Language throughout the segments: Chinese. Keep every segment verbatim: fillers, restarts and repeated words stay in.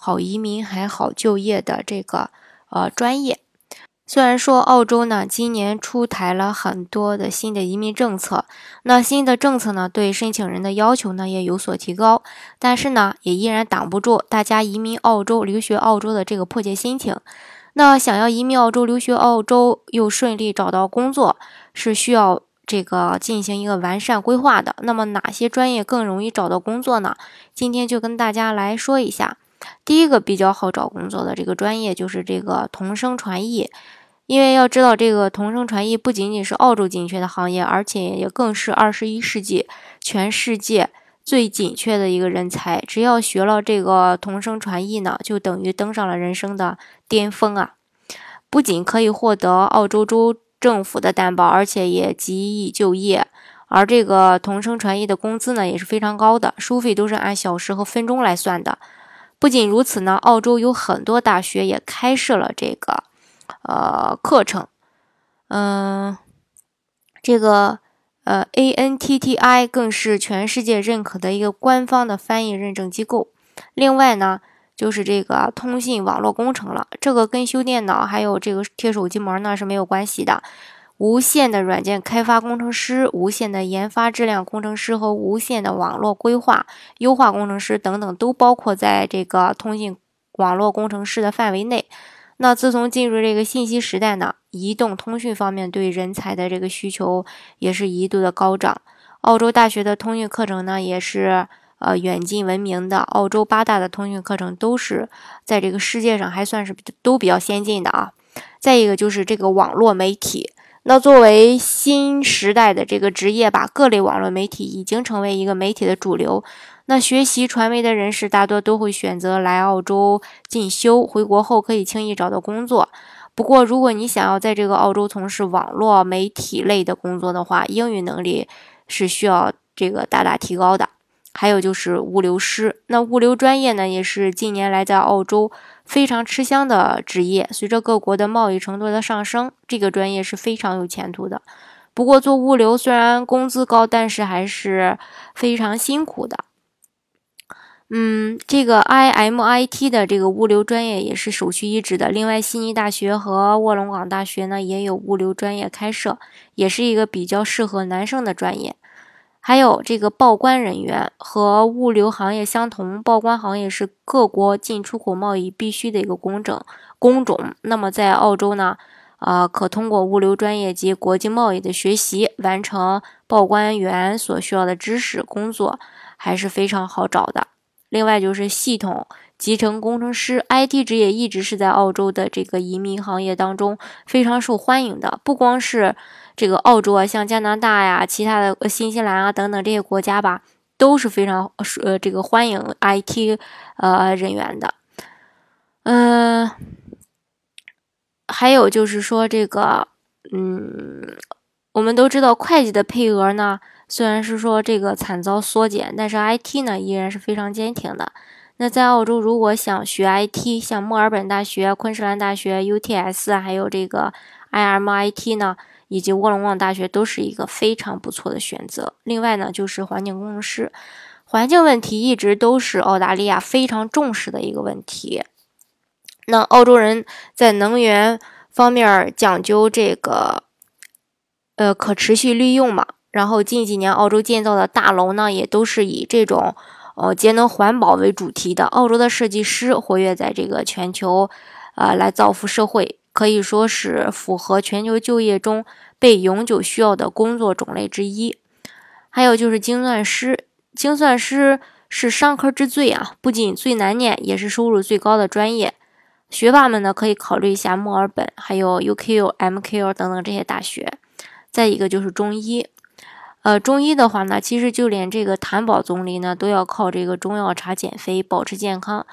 好移民还好就业的这个呃专业。虽然说澳洲呢今年出台了很多的新的移民政策，那新的政策呢对申请人的要求呢也有所提高，但是呢也依然挡不住大家移民澳洲、留学澳洲的这个迫切心情。那想要移民澳洲、留学澳洲又顺利找到工作，是需要这个进行一个完善规划的。那么哪些专业更容易找到工作呢？今天就跟大家来说一下。第一个比较好找工作的这个专业就是这个同声传译，因为要知道这个同声传译不仅仅是澳洲紧缺的行业，而且也更是二十一世纪全世界最紧缺的一个人才。只要学了这个同声传译呢，就等于登上了人生的巅峰啊！不仅可以获得澳洲州政府的担保，而且也极易就业。而这个同声传译的工资呢也是非常高的，收费都是按小时和分钟来算的。不仅如此呢，澳洲有很多大学也开设了这个呃课程，嗯、呃，这个呃 N A A T I 更是全世界认可的一个官方的翻译认证机构。另外呢，就是这个通信网络工程了，这个跟修电脑还有这个贴手机膜呢是没有关系的。无线的软件开发工程师、无线的研发质量工程师和无线的网络规划优化工程师等等，都包括在这个通信网络工程师的范围内。那自从进入这个信息时代呢，移动通讯方面对人才的这个需求也是一度的高涨。澳洲大学的通讯课程呢也是呃远近闻名的，澳洲八大的通讯课程都是在这个世界上还算是都比较先进的啊。再一个就是这个网络媒体，那作为新时代的这个职业吧，各类网络媒体已经成为一个媒体的主流。那学习传媒的人士大多都会选择来澳洲进修，回国后可以轻易找到工作。不过如果你想要在这个澳洲从事网络媒体类的工作的话，英语能力是需要这个大大提高的。还有就是物流师，那物流专业呢也是近年来在澳洲非常吃香的职业。随着各国的贸易程度的上升，这个专业是非常有前途的。不过做物流虽然工资高，但是还是非常辛苦的。嗯，这个 I M I T 的这个物流专业也是首屈一指的。另外悉尼大学和卧龙岗大学呢也有物流专业开设，也是一个比较适合男生的专业。还有这个报关人员，和物流行业相同，报关行业是各国进出口贸易必须的一个工种工种。那么在澳洲呢，呃，可通过物流专业及国际贸易的学习，完成报关员所需要的知识，工作还是非常好找的。另外就是系统集成工程师 I T 职业，一直是在澳洲的这个移民行业当中非常受欢迎的。不光是这个澳洲啊，像加拿大呀、其他的新西兰啊等等这些国家吧，都是非常呃这个欢迎 I T 呃人员的。嗯、呃，还有就是说这个，嗯，我们都知道会计的配额呢，虽然是说这个惨遭缩减，但是 I T 呢依然是非常坚挺的。那在澳洲，如果想学 I T， 像墨尔本大学、昆士兰大学、U T S， 还有这个 I M I T 呢，以及卧龙岗大学，都是一个非常不错的选择。另外呢，就是环境工程师，环境问题一直都是澳大利亚非常重视的一个问题。那澳洲人在能源方面讲究这个，呃，可持续利用嘛。然后近几年澳洲建造的大楼呢，也都是以这种呃，节能环保为主题的。澳洲的设计师活跃在这个全球，呃，来造福社会，可以说是符合全球就业中被永久需要的工作种类之一。还有就是精算师，精算师是商科之最啊，不仅最难念，也是收入最高的专业。学霸们呢，可以考虑一下墨尔本、还有 U Q、M Q 等等这些大学。再一个就是中医。呃，中医的话呢，其实就连这个谭宝总理呢，都要靠这个中药茶减肥，保持健康。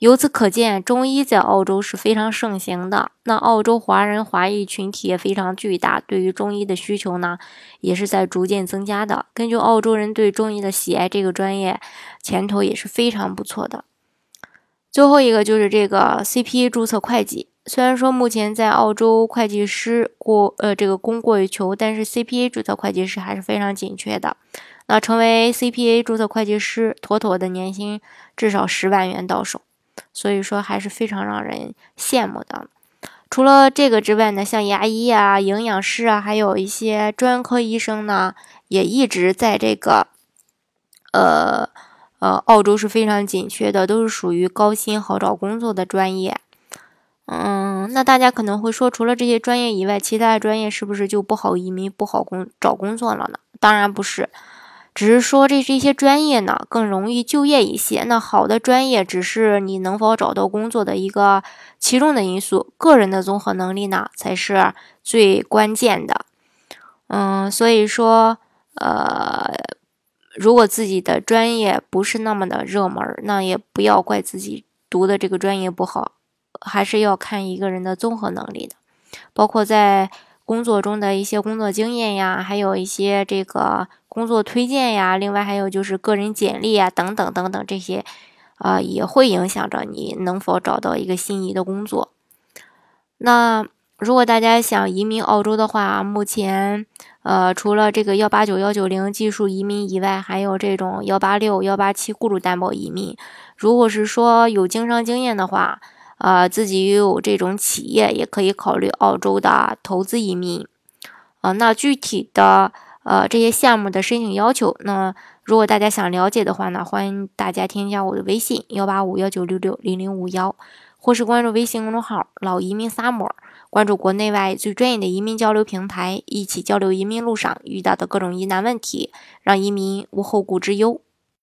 由此可见，中医在澳洲是非常盛行的。那澳洲华人华裔群体也非常巨大，对于中医的需求呢，也是在逐渐增加的。根据澳洲人对中医的喜爱，这个专业前途也是非常不错的。最后一个就是这个 C P A 注册会计。虽然说目前在澳洲会计师过呃这个供过于求，但是 C P A 注册会计师还是非常紧缺的。那成为 C P A 注册会计师，妥妥的年薪至少十万元到手，所以说还是非常让人羡慕的。除了这个之外呢，像牙医啊、营养师啊，还有一些专科医生呢，也一直在这个呃呃澳洲是非常紧缺的，都是属于高薪好找工作的专业。嗯，那大家可能会说，除了这些专业以外，其他的专业是不是就不好移民、不好工找工作了呢？当然不是，只是说这这些专业呢更容易就业一些。那好的专业只是你能否找到工作的一个其中的因素，个人的综合能力呢才是最关键的。嗯，所以说，呃，如果自己的专业不是那么的热门，那也不要怪自己读的这个专业不好。还是要看一个人的综合能力的，包括在工作中的一些工作经验呀，还有一些这个工作推荐呀，另外还有就是个人简历呀，等等等等，这些啊、呃、也会影响着你能否找到一个心仪的工作。那如果大家想移民澳洲的话，目前呃除了这个一八九、一九零技术移民以外，还有这种一八六、一八七雇主担保移民。如果是说有经商经验的话，呃，自己有这种企业，也可以考虑澳洲的投资移民。呃，那具体的呃这些项目的申请要求，那如果大家想了解的话呢，欢迎大家添加我的微信一八五一九六六零零五一，或是关注微信公众号“老移民 Summer”， 关注国内外最专业的移民交流平台，一起交流移民路上遇到的各种疑难问题，让移民无后顾之忧。